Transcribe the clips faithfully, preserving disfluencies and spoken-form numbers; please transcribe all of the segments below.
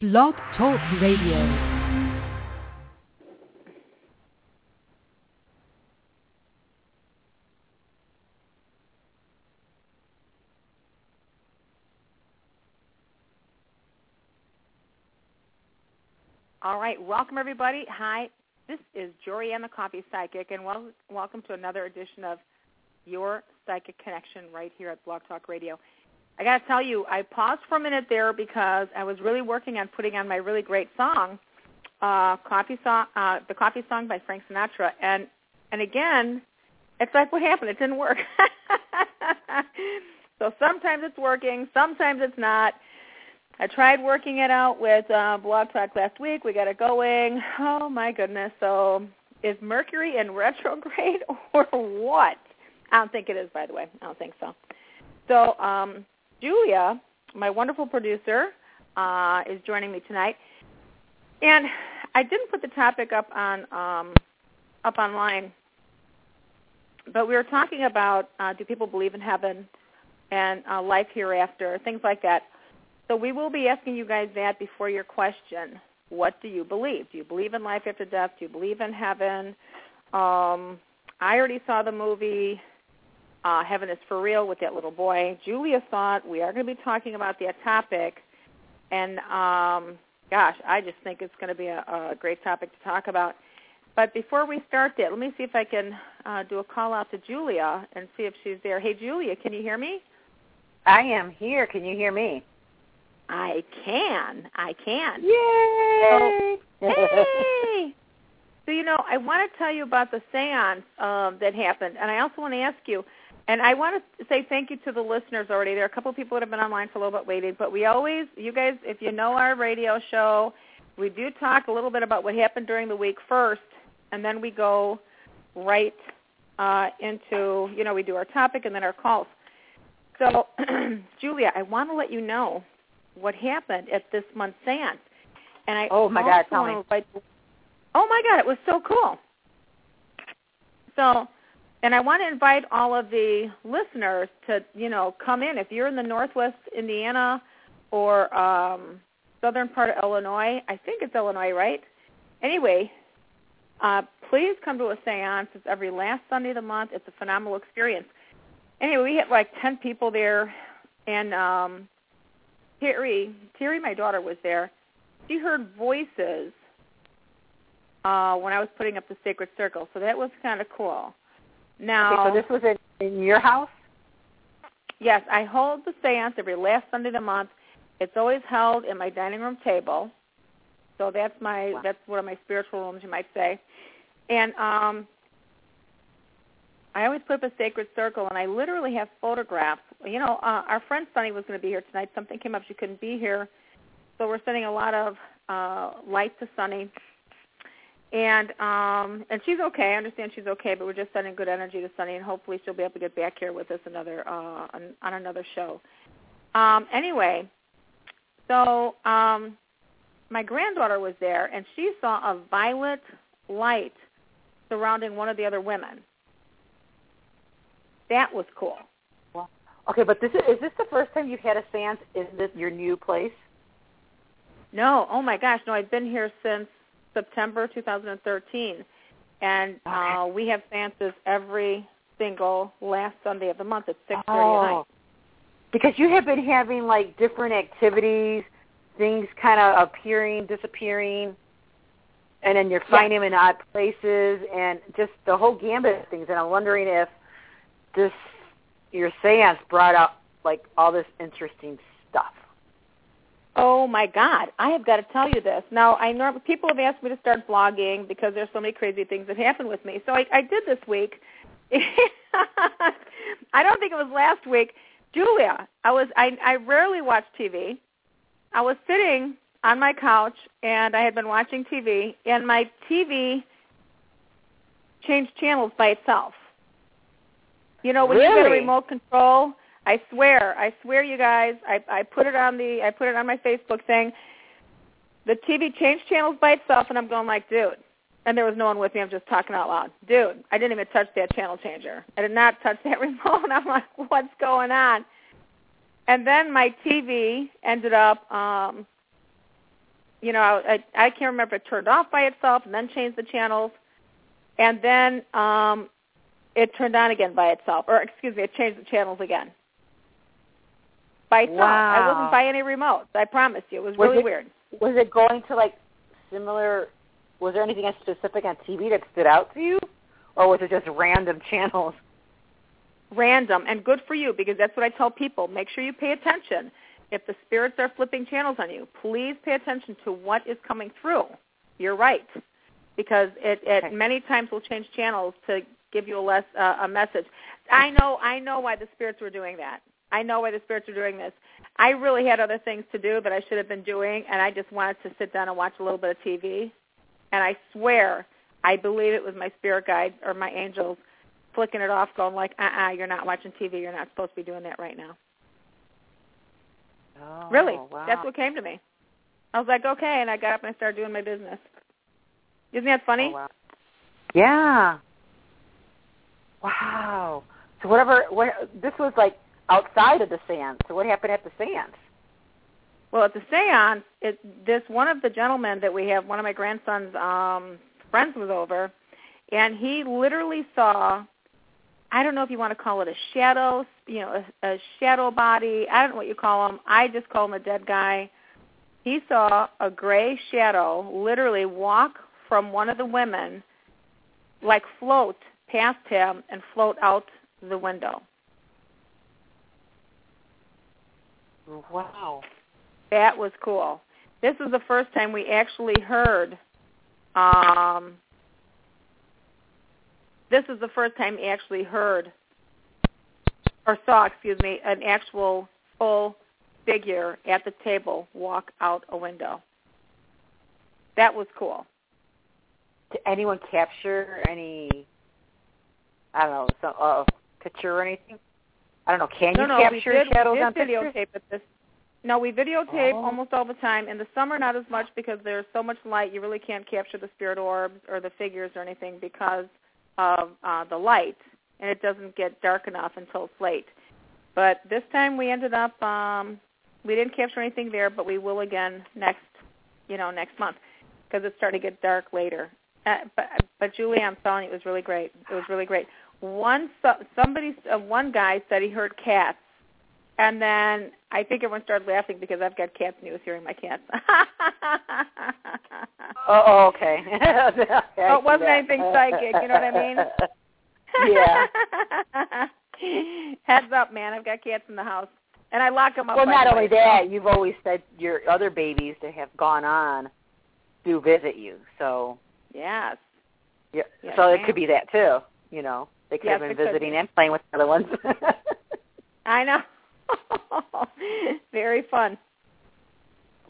Blog Talk Radio. All right, welcome everybody. Hi, this is Jorianne the Coffee Psychic, and wel- welcome to another edition of Your Psychic Connection right here at Blog Talk Radio. I got to tell you, I paused for a minute there because I was really working on putting on my really great song, uh, coffee song uh, the Coffee Song by Frank Sinatra. And and again, it's like what happened? It didn't work. So sometimes it's working, sometimes it's not. I tried working it out with uh, Blog Talk last week. We got it going. Oh, my goodness. So is Mercury in retrograde or what? I don't think it is, by the way. I don't think so. So, um... Julia, my wonderful producer, uh, is joining me tonight, and I didn't put the topic up on um, up online, but we were talking about uh, do people believe in heaven and uh, life hereafter, things like that. So we will be asking you guys that before your question. What do you believe? Do you believe in life after death? Do you believe in heaven? Um, I already saw the movie. Uh, Heaven is for Real with that little boy. Julia thought we are going to be talking about that topic. And, um, gosh, I just think it's going to be a, a great topic to talk about. But before we start that, let me see if I can uh, do a call out to Julia and see if she's there. Hey, Julia, can you hear me? I am here. Can you hear me? I can. I can. Yay! So, hey! So, you know, I want to tell you about the seance um, that happened. And I also want to ask you, and I want to say thank you to the listeners already. There are a couple of people that have been online for a little bit waiting, but we always, you guys, if you know our radio show, we do talk a little bit about what happened during the week first, and then we go right uh, into, you know, we do our topic and then our calls. So, Julia, I want to let you know what happened at this month's seance. And I oh, my God, tell me. Like, oh, my God, it was so cool. So... And I want to invite all of the listeners to, you know, come in. If you're in the northwest Indiana or um, southern part of Illinois, I think it's Illinois, right? Anyway, uh, please come to a seance. It's every last Sunday of the month. It's a phenomenal experience. Anyway, we had like ten people there, and um, Terry, Terry, my daughter, was there. She heard voices uh, when I was putting up the sacred circle, so that was kind of cool. Now, okay, so this was in, in your house? Yes, I hold the seance every last Sunday of the month. It's always held in my dining room table. So that's my wow. that's one of my spiritual rooms, you might say. And um, I always put up a sacred circle, and I literally have photographs. You know, uh, our friend Sunny was going to be here tonight. Something came up. She couldn't be here. So we're sending a lot of uh, light to Sunny. And um, and she's okay. I understand she's okay, but we're just sending good energy to Sunny, and hopefully she'll be able to get back here with us another uh, on, on another show. Um, anyway, so um, my granddaughter was there, and she saw a violet light surrounding one of the other women. That was cool. Well, okay, but this is, is this the first time you've had a seance in this your new place? No. Oh, my gosh. No, I've been here since September two thousand thirteen, and uh, we have seances every single last Sunday of the month at six thirty oh. at night. Because you have been having, like, different activities, things kind of appearing, disappearing, and then you're finding yeah. them in odd places, and just the whole gambit of things, and I'm wondering if this your seance brought up, like, all this interesting stuff. Oh, my God. I have got to tell you this. Now, I know people have asked me to start blogging because there's so many crazy things that happened with me. So I, I did this week. I don't think it was last week. Julia, I was I, I rarely watch T V. I was sitting on my couch, and I had been watching T V, and my T V changed channels by itself. You know, when really? You get a remote control... I swear, I swear, you guys. I, I put it on the, I put it on my Facebook thing. The T V changed channels by itself, and I'm going like, dude. And there was no one with me. I'm just talking out loud, dude. I didn't even touch that channel changer. I did not touch that remote. I'm like, what's going on? And then my T V ended up um, you know, I, I can't remember if it turned off by itself and then changed the channels. And then um, it turned on again by itself. Or, excuse me, it changed the channels again. By itself. Wow. I wasn't by any remote. I promise you. It was, was really it, weird. Was it going to, like, similar, was there anything specific on T V that stood out to you? Or was it just random channels? Random. And good for you, because that's what I tell people. Make sure you pay attention. If the spirits are flipping channels on you, please pay attention to what is coming through. You're right. Because it, it okay. many times will change channels to give you a, less, uh, a message. I know, I know why the spirits were doing that. I know why the spirits are doing this. I really had other things to do that I should have been doing, and I just wanted to sit down and watch a little bit of T V. And I swear, I believe it was my spirit guide or my angels flicking it off, going like, uh-uh, you're not watching T V. You're not supposed to be doing that right now. Oh, really, wow. That's what came to me. I was like, okay, and I got up and I started doing my business. Isn't that funny? Oh, wow. Yeah. Wow. So whatever, what, this was like, outside of the seance. So what happened at the seance? Well, at the seance, it, this one of the gentlemen that we have, one of my grandson's um, friends was over, and he literally saw, I don't know if you want to call it a shadow, you know, a, a shadow body. I don't know what you call him. I just call him a dead guy. He saw a gray shadow literally walk from one of the women, like float past him and float out the window. Wow. That was cool. This is the first time we actually heard, um, this is the first time we actually heard, or saw, excuse me, an actual full figure at the table walk out a window. That was cool. Did anyone capture any, I don't know, some, uh, picture or anything? I don't know, can you no, no, capture we did, shadows we did on videotape at this. No, we videotape oh. almost all the time. In the summer, not as much because there's so much light, you really can't capture the spirit orbs or the figures or anything because of uh, the light, and it doesn't get dark enough until it's late. But this time we ended up, um, we didn't capture anything there, but we will again next, you know, next month because it's starting to get dark later. Uh, but, but Julie, I'm telling you, it was really great. It was really great. One somebody, uh, one guy said he heard cats, and then I think everyone started laughing because I've got cats, and he was hearing my cats. oh, okay. So it wasn't anything psychic, you know what I mean? Yeah. Heads up, man! I've got cats in the house, and I lock them up. Well, not only that, you've always said your other babies that have gone on do visit you, so yes, yeah. Yes, so it could be that too, you know. They could yes, have been visiting and playing with the other ones. I know. Very fun.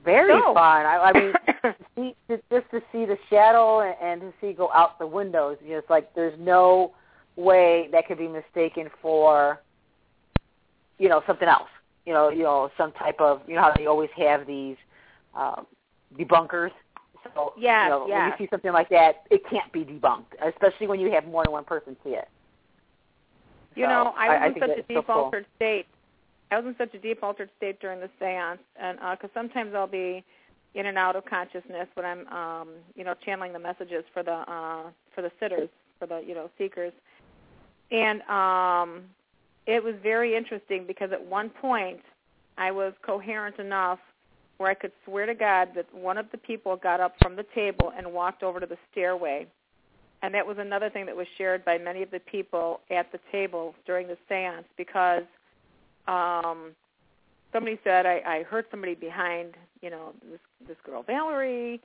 Very so. fun. I, I mean, to see, to, just to see the shadow and, and to see go out the windows. You know, it's like there's no way that could be mistaken for, you know, something else. You know, you know, some type of, you know how they always have these um, debunkers. So, yes, you know, yes. when you see something like that, it can't be debunked, especially when you have more than one person see it. You so, know, I was I, in I such a deep so cool. altered state. I was in such a deep altered state during the seance, and because uh, sometimes I'll be in and out of consciousness when I'm, um, you know, channeling the messages for the uh, for the sitters, for the you know seekers, and um, it was very interesting because at one point I was coherent enough where I could swear to God that one of the people got up from the table and walked over to the stairway. And that was another thing that was shared by many of the people at the table during the seance because um, somebody said, I, I heard somebody behind, you know, this, this girl Valerie,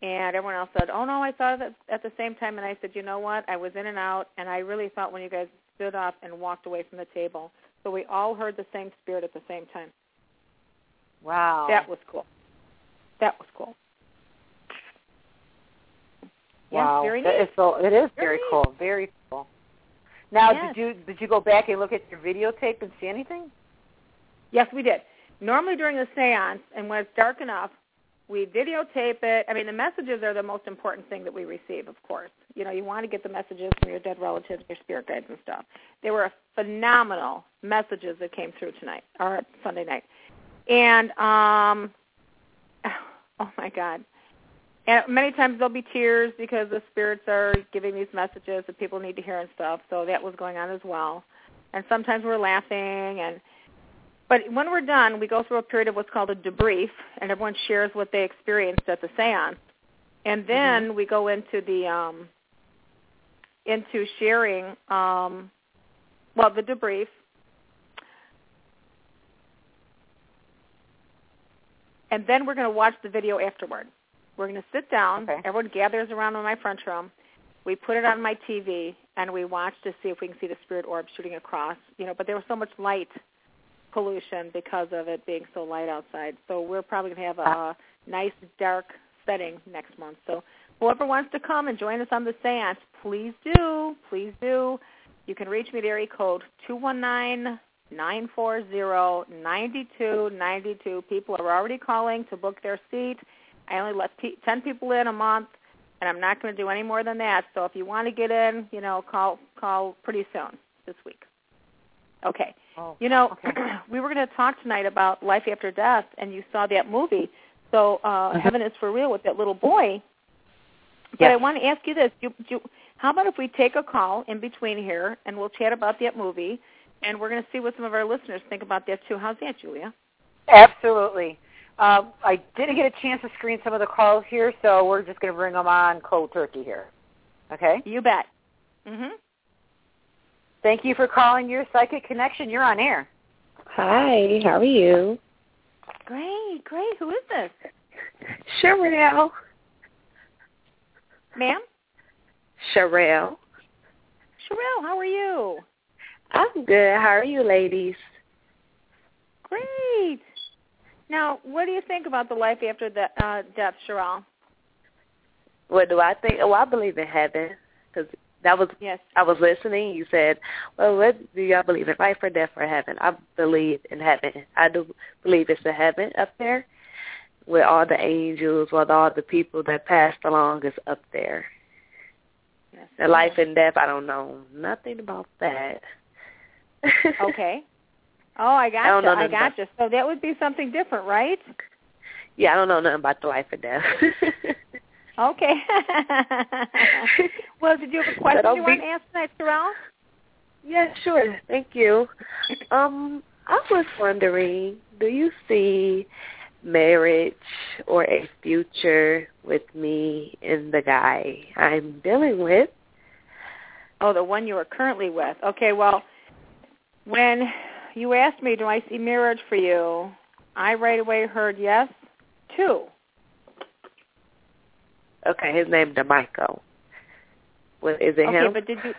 and everyone else said, oh, no, I thought that at the same time. And I said, you know what, I was in and out, and I really thought when you guys stood up and walked away from the table. So we all heard the same spirit at the same time. Wow. That was cool. That was cool. Wow. Yes, very neat. It is, so, it is very, very cool. Very cool. Now, yes. did you did you go back and look at your videotape and see anything? Yes, we did. Normally during the seance, and when it's dark enough, we videotape it. I mean, the messages are the most important thing that we receive, of course. You know, you want to get the messages from your dead relatives, your spirit guides and stuff. There were phenomenal messages that came through tonight, or Sunday night. And um, Oh, my God. And many times there'll be tears because the spirits are giving these messages that people need to hear and stuff. So that was going on as well. And sometimes we're laughing. and But when we're done, we go through a period of what's called a debrief, and everyone shares what they experienced at the seance. And then mm-hmm. we go into the um, into sharing, um, well, the debrief. And then we're going to watch the video afterward. We're going to sit down. Okay. Everyone gathers around in my front room. We put it on my T V, and we watch to see if we can see the spirit orb shooting across. You know, but there was so much light pollution because of it being so light outside. So we're probably going to have a, a nice, dark setting next month. So whoever wants to come and join us on the seance, please do. Please do. You can reach me at area code two one nine, nine four zero, nine two nine two. People are already calling to book their seat. I only let ten people in a month, and I'm not going to do any more than that. So if you want to get in, you know, call call pretty soon this week. Okay. Oh, you know, okay. We were going to talk tonight about life after death, and you saw that movie. So uh, mm-hmm. Heaven is for Real with that little boy. But yes. I want to ask you this. Do, do, how about if we take a call in between here, and we'll chat about that movie, and we're going to see what some of our listeners think about that, too. How's that, Julia? Absolutely. Um, I didn't get a chance to screen some of the calls here, so we're just going to bring them on cold turkey here. Okay? You bet. Mm-hmm. Thank you for calling Your Psychic Connection. You're on air. Hi. How are you? Great. Great. Who is this? Sherelle. Ma'am? Sherelle. Sherelle, how are you? I'm good. How are you, ladies? Great. Now, what do you think about the life after the, uh, death, Sherelle? What do I think? Oh, I believe in heaven. Because that was yes. I was listening. You said, "Well, what do y'all believe in? Life or death or heaven?" I believe in heaven. I do believe it's a heaven up there, with all the angels, with all the people that passed along. Is up there. Yes. The life and death. I don't know nothing about that. Okay. Oh, I got I you. I got about... you. So that would be something different, right? Yeah, I don't know nothing about the life or death. Okay. Well, did you have a question you be... want to ask tonight, Sherelle? Yeah, sure. Thank you. Um, I was wondering, do you see marriage or a future with me and the guy I'm dealing with? Oh, the one you are currently with. Okay, well, when you asked me, do I see marriage for you, I right away heard yes, too. Okay, his name is Michael. Is it okay, him? Okay, but did you?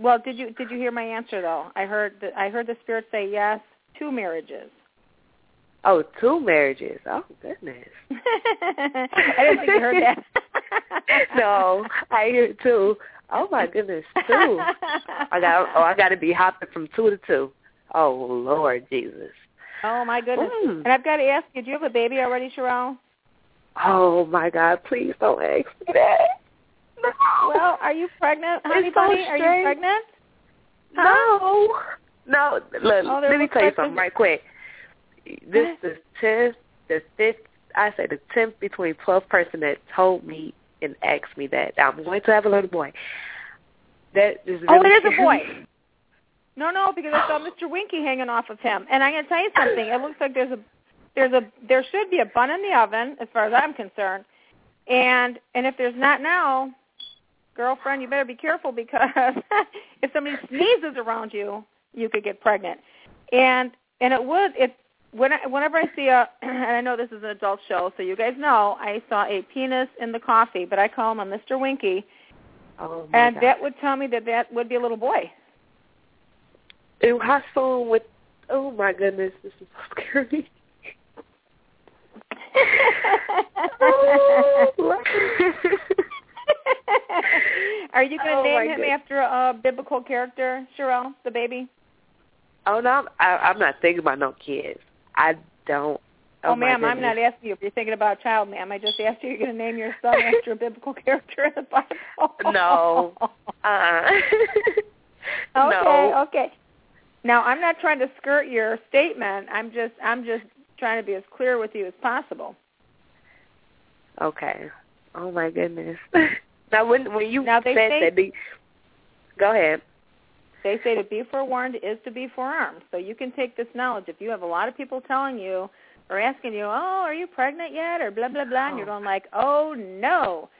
Well, did you did you hear my answer though? I heard the, I heard the spirit say yes, two marriages. Oh, two marriages! Oh goodness! I didn't think you heard that. No, I hear two. Oh my goodness, two! I got oh, I got to be hopping from two to two. Oh Lord Jesus! Oh my goodness! Mm. And I've got to ask you: do you have a baby already, Sherelle? Oh, my God, please don't ask me that. No. Well, are you pregnant, honey bunny? So are you pregnant? Huh? No. No, look, oh, let me tell you something right quick. This is tenth, the fifth, I say the tenth between twelfth person that told me and asked me that I'm going to have a little boy. That is really oh, it is a boy. No, no, because I saw Mister Winky hanging off of him. And I'm going to tell you something. It looks like there's a... There's a there should be a bun in the oven, as far as I'm concerned, and and if there's not now, girlfriend, you better be careful because if somebody sneezes around you, you could get pregnant, and and it would it when I, whenever I see a and I know this is an adult show, so you guys know I saw a penis in the coffee, but I call him a Mister Winky, oh my and God. That would tell me that that would be a little boy. It has someone with oh my goodness, this is so scary. Are you going to oh name him goodness. After a biblical character, Sherelle, the baby? Oh, no, I, I'm not thinking about no kids. I don't. Oh, oh ma'am, I'm not asking you if you're thinking about a child, ma'am. I just asked you if you're going to name your son after a biblical character in the Bible. No. Uh-uh. Okay, no. Okay. Now, I'm not trying to skirt your statement. I'm just, I'm just. trying to be as clear with you as possible. Okay. Oh my goodness. Now when when you now said say, that, be, go ahead. They say to be forewarned is to be forearmed. So you can take this knowledge. If you have a lot of people telling you or asking you, oh, are you pregnant yet, or blah, blah, blah, and you're going like, oh, no,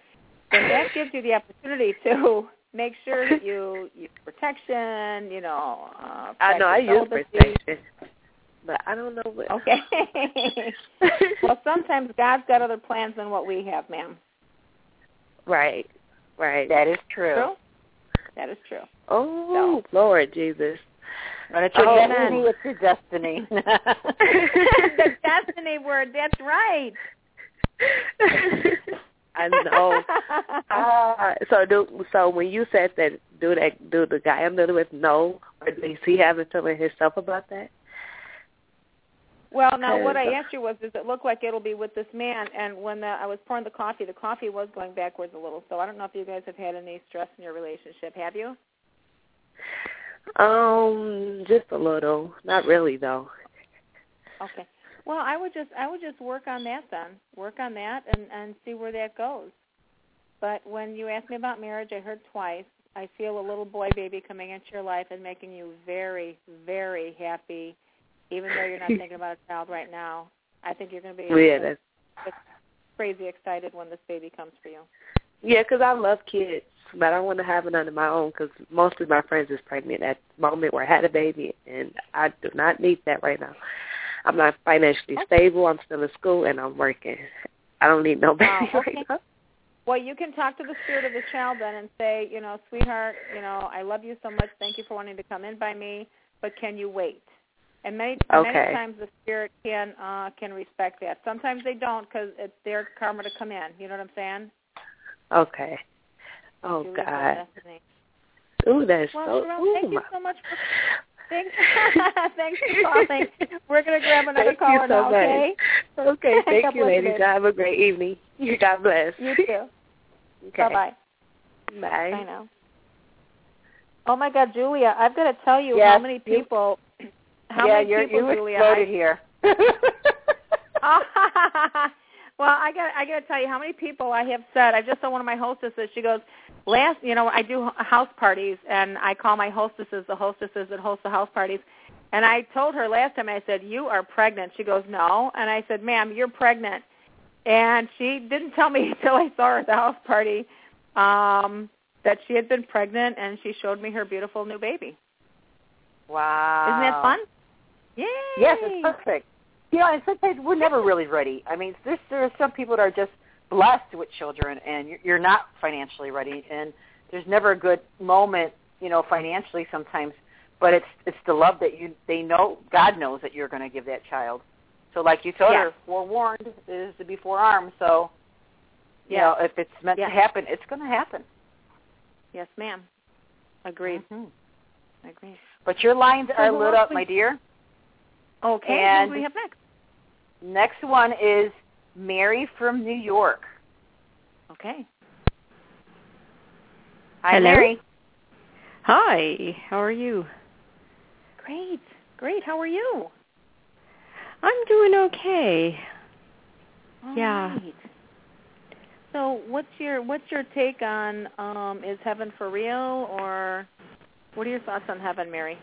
then that gives you the opportunity to make sure that you use protection, you know. Uh, I know, I use protection, but I don't know what. Okay. Well, sometimes God's got other plans than what we have, ma'am. Right, right. That is true. true? That is true. Oh, so. Lord Jesus. But it's your oh, destiny. It's your destiny. The destiny word. That's right. I know. Uh, so do so when you said that, do that? Do the guy I'm dealing with know, or does he have to tell himself about that? Well, now what I asked you was, does it look like it'll be with this man? And when the, I was pouring the coffee, the coffee was going backwards a little. So I don't know if you guys have had any stress in your relationship. Have you? Um, just a little. Not really, though. Okay. Well, I would just I would just work on that then. Work on that and, and see where that goes. But when you asked me about marriage, I heard twice, I feel a little boy baby coming into your life and making you very, very happy, even though you're not thinking about a child right now. I think you're going to be yeah, just, just crazy excited when this baby comes for you. Yeah, because I love kids, but I want to have it under my own because most of my friends is pregnant at the moment where I had a baby, and I do not need that right now. I'm not financially okay. stable. I'm still in school, and I'm working. I don't need no baby wow, okay. right now. Well, you can talk to the spirit of the child then and say, you know, sweetheart, you know, I love you so much. Thank you for wanting to come in by me, but can you wait? And many, okay. many times the spirit can uh, can respect that. Sometimes they don't because it's their karma to come in. You know what I'm saying? Okay. Oh, Julia, God. Ooh, that's well, so Sherelle, ooh, thank you so much for thanks, thanks for calling. We're going to grab another caller now, so okay? Okay, thank you, ladies. Have a great evening. God bless. You too. Okay. Bye-bye. Bye. I know. Oh, my God, Julia, I've got to tell you yes, how many people, you, how yeah, many you're, people, you Julia. Exploded I, here. Well, I got I got to tell you how many people I have said. I just saw one of my hostesses. She goes, last, you know, I do house parties, and I call my hostesses the hostesses that host the house parties. And I told her last time, I said, you are pregnant. She goes, no. And I said, ma'am, you're pregnant. And she didn't tell me until I saw her at the house party um, that she had been pregnant, and she showed me her beautiful new baby. Wow. Isn't that fun? Yay. Yes, it's perfect. You know, and sometimes we're never really ready. I mean, there's, there are some people that are just blessed with children, and you're not financially ready, and there's never a good moment, you know, financially sometimes. But it's it's the love that you they know God knows that you're going to give that child. So, like you told yeah. her, forewarned is to be forearmed. So, you yeah. know, if it's meant yeah. to happen, it's going to happen. Yes, ma'am. Agreed. Mm-hmm. Agreed. But your lines are so lit up, my dear. Okay. And who do we have next? Next one is Mary from New York. Okay. Hi, hello. Mary. Hi. How are you? Great. Great. How are you? I'm doing okay. All yeah. Right. So, what's your what's your take on um, is heaven for real, or what are your thoughts on heaven, Mary?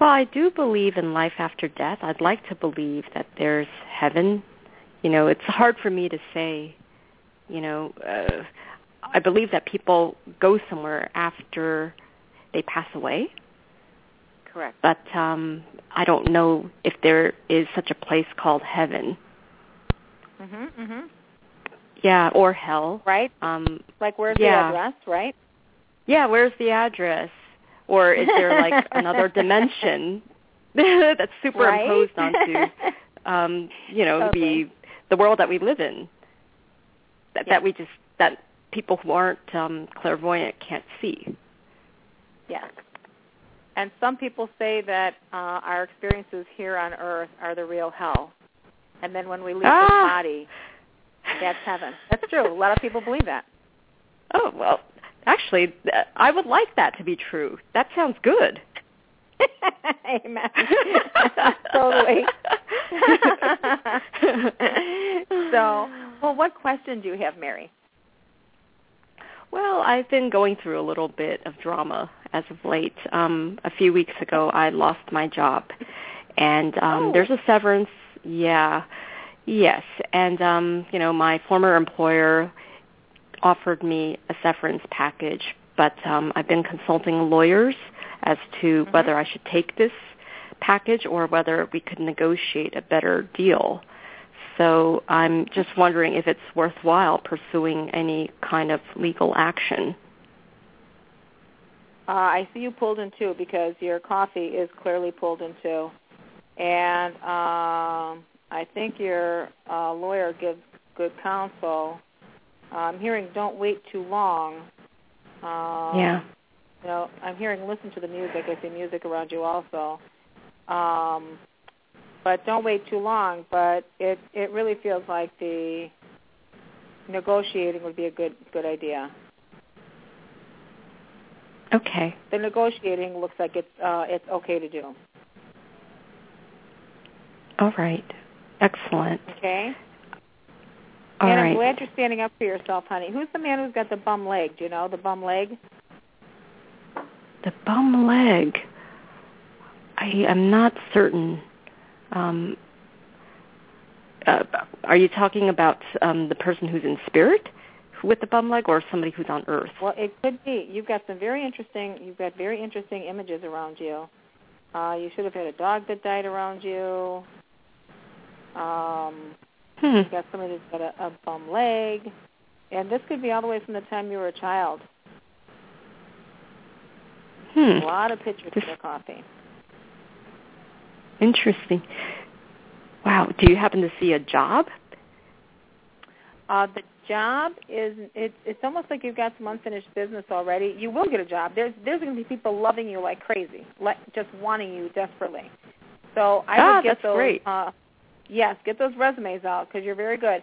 Well, I do believe in life after death. I'd like to believe that there's heaven. You know, it's hard for me to say, you know, uh, I believe that people go somewhere after they pass away. Correct. But um, I don't know if there is such a place called heaven. Mm-hmm, mm-hmm. Yeah, or hell. Right. Um, like where's yeah. the address, right? Yeah, where's the address? Or is there, like, another dimension that's superimposed right? onto, um, you know, okay. the the world that we live in, that, yeah. that we just, that people who aren't um, clairvoyant can't see? Yeah. And some people say that uh, our experiences here on Earth are the real hell. And then when we leave ah. this body, that's heaven. That's true. A lot of people believe that. Oh, well. Actually, I would like that to be true. That sounds good. Amen. Totally. So, well, what question do you have, Mary? Well, I've been going through a little bit of drama as of late. Um, a few weeks ago, I lost my job, and um, oh. there's a severance. Yeah, yes, and um, you know, my former employer offered me a severance package, but um, I've been consulting lawyers as to mm-hmm. whether I should take this package or whether we could negotiate a better deal. So I'm just wondering if it's worthwhile pursuing any kind of legal action. Uh, I see you pulled in two because your coffee is clearly pulled in two. And um, I think your uh, lawyer gives good counsel. I'm hearing don't wait too long. Um, yeah. You know, I'm hearing listen to the music. I see music around you also. Um, but don't wait too long. But it, it really feels like the negotiating would be a good good idea. Okay. The negotiating looks like it's uh, it's okay to do. All right. Excellent. Okay. All and right. I'm glad you're standing up for yourself, honey. Who's the man who's got the bum leg? Do you know the bum leg? The bum leg. I am not certain. Um, uh, are you talking about um, the person who's in spirit with the bum leg, or somebody who's on earth? Well, it could be. You've got some very interesting. You've got very interesting images around you. Uh, you should have had a dog that died around you. Um, hmm. You've got somebody that's got a, a bum leg, and this could be all the way from the time you were a child. Hmm. A lot of pictures of the coffee. Interesting. Wow. Do you happen to see a job? Uh, the job is, it's, it's almost like you've got some unfinished business already. You will get a job. There's there's going to be people loving you like crazy, like just wanting you desperately. So I ah, would get that's those. Great. Uh, yes, get those resumes out because you're very good.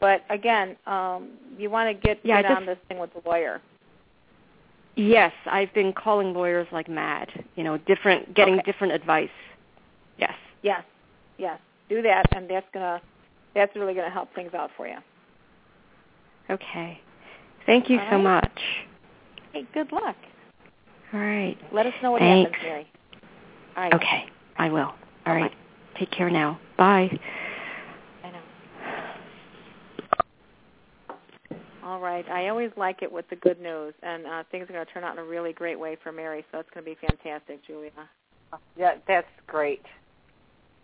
But, again, um, you want to get, yeah, get just, on this thing with the lawyer. Yes, I've been calling lawyers like mad, you know, different, getting okay. different advice. Yes. Yes, yes. Do that, and that's gonna, that's really going to help things out for you. Okay. Thank you All so right. much. Hey, good luck. All right. Let us know what Thanks. happens, Mary. All right. Okay, I will. All Bye-bye. right. Take care now. Bye. I know. All right. I always like it with the good news, and uh, things are going to turn out in a really great way for Mary, so it's going to be fantastic, Julia. Yeah, that's great.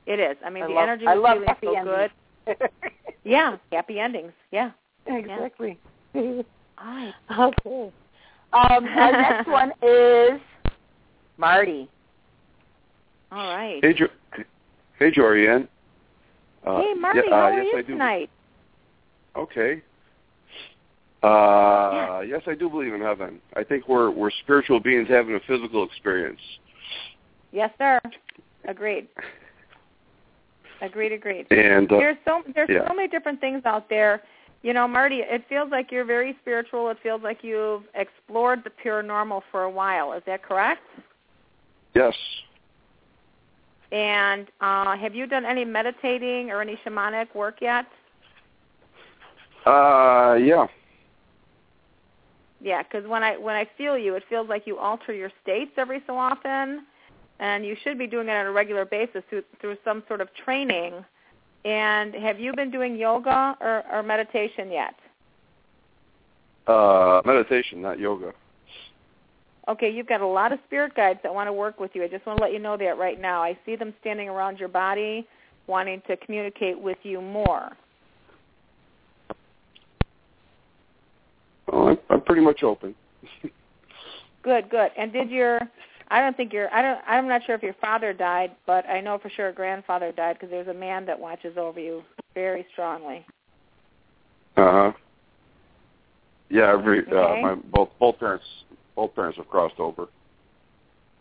It is. I mean, I the love, energy is feeling so endings. good. Yeah, happy endings. Yeah, exactly. Yeah. All right. Okay. Um, our next one is Marty. All right. Hey, jo- hey Jorianne. Uh, hey, Marty. Yeah, uh, how are yes, you tonight? Okay. Uh, yeah. Yes, I do believe in heaven. I think we're we're spiritual beings having a physical experience. Yes, sir. Agreed. Agreed, agreed. And, uh, there's so there's yeah. so many different things out there. You know, Marty, it feels like you're very spiritual. It feels like you've explored the paranormal for a while. Is that correct? Yes. And uh, have you done any meditating or any shamanic work yet? Uh, yeah. Yeah, because when I, when I feel you, it feels like you alter your states every so often. And you should be doing it on a regular basis through, through some sort of training. And have you been doing yoga or, or meditation yet? Uh, meditation, not yoga. Okay, you've got a lot of spirit guides that want to work with you. I just want to let you know that right now. I see them standing around your body wanting to communicate with you more. Well, I'm, I'm pretty much open. Good, good. And did your... I don't think your I don't I'm not sure if your father died, but I know for sure a grandfather died because there's a man that watches over you very strongly. Uh huh. Yeah, every okay. uh, my both both parents both parents have crossed over.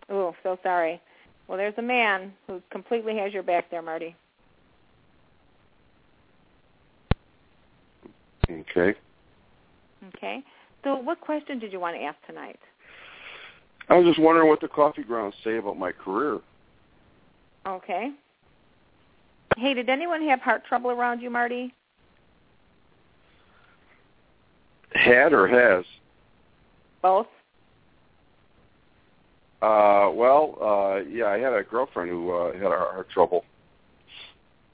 Oh, so sorry. Well, there's a man who completely has your back there, Marty. Okay. Okay. So, what question did you want to ask tonight? I was just wondering what the coffee grounds say about my career. Okay. Hey, did anyone have heart trouble around you, Marty? Had or has? Both. Uh, well, uh, yeah, I had a girlfriend who uh, had heart trouble.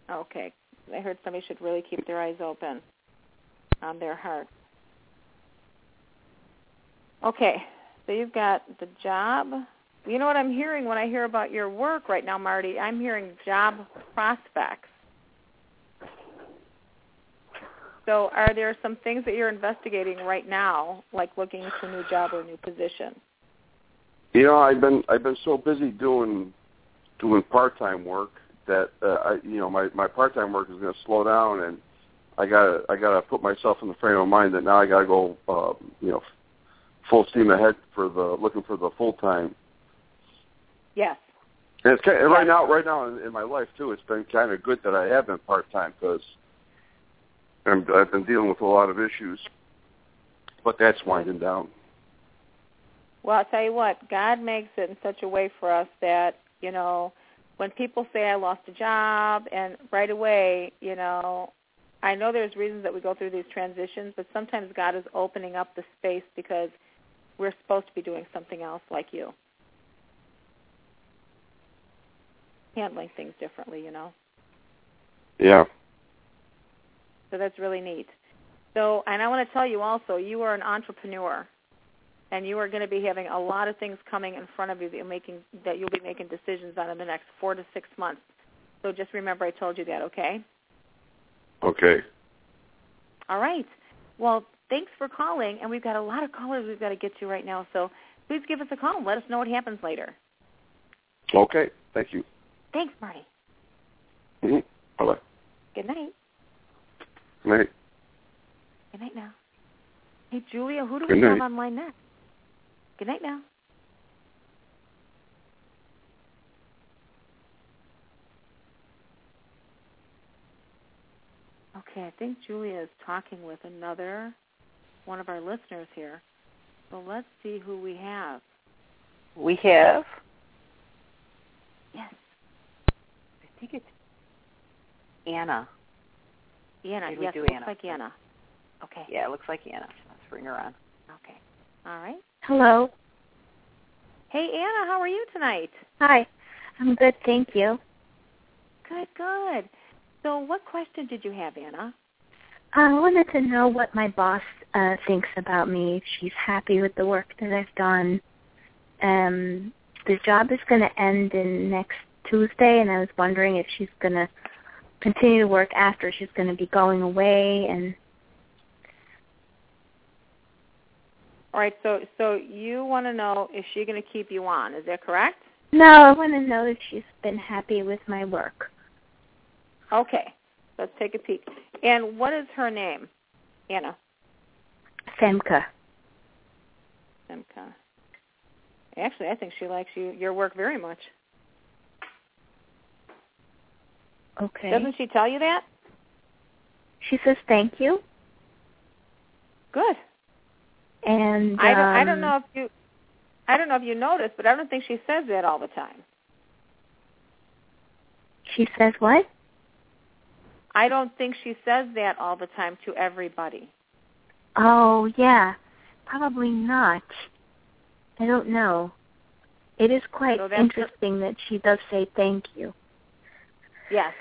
Okay. I heard somebody should really keep their eyes open on their heart. Okay. So you've got the job. You know what I'm hearing when I hear about your work right now, Marty? I'm hearing job prospects. So are there some things that you're investigating right now, like looking for a new job or a new position? You know, I've been I've been so busy doing doing part-time work that uh, I, you know, my, my part-time work is going to slow down, and I got I got to put myself in the frame of mind that now I got to go, uh, you know, full steam ahead for the looking for the full-time. Yes. And it's kind of, yes. right now, right now in, in my life too, it's been kind of good that I have been part-time because I've been dealing with a lot of issues, but that's winding down. Well, I'll tell you what, God makes it in such a way for us that, you know, when people say I lost a job and right away, you know, I know there's reasons that we go through these transitions, but sometimes God is opening up the space because we're supposed to be doing something else like you. Handling things differently, you know. Yeah. So that's really neat. So, and I want to tell you also, you are an entrepreneur. And you are going to be having a lot of things coming in front of you that you'll, making, that you'll be making decisions on in the next four to six months. So just remember I told you that, okay? Okay. All right. Well, thanks for calling. And we've got a lot of callers we've got to get to right now. So please give us a call and let us know what happens later. Okay. Thank you. Thanks, Marty. Mm-hmm. Bye-bye. Good night. Good night. Good night now. Hey, Julia, who do Good we night. have online next? Good night now. Okay, I think Julia is talking with another one of our listeners here. So let's see who we have. We have? Yes. I think it's Anna. Anna, Did yes, it looks Anna? like Anna. Okay. Yeah, it looks like Anna. Let's bring her on. Okay. All right. Hello. Hey, Anna, how are you tonight? Hi. I'm good, thank you. Good, good. So what question did you have, Anna? I wanted to know what my boss uh, thinks about me, if she's happy with the work that I've done. Um, the job is going to end in next Tuesday, and I was wondering if she's going to continue to work after she's going to be going away and... All right, so so you want to know if she's going to keep you on. Is that correct? No, I want to know if she's been happy with my work. Okay, let's take a peek. And what is her name, Anna? Semka. Semka. Actually, I think she likes you your work very much. Okay. Doesn't she tell you that? She says thank you. Good. And um, I, don't, I don't know if you, I don't know if you noticed, but I don't think she says that all the time. She says what? I don't think she says that all the time to everybody. Oh yeah, probably not. I don't know. It is quite so interesting her- that she does say thank you. Yes.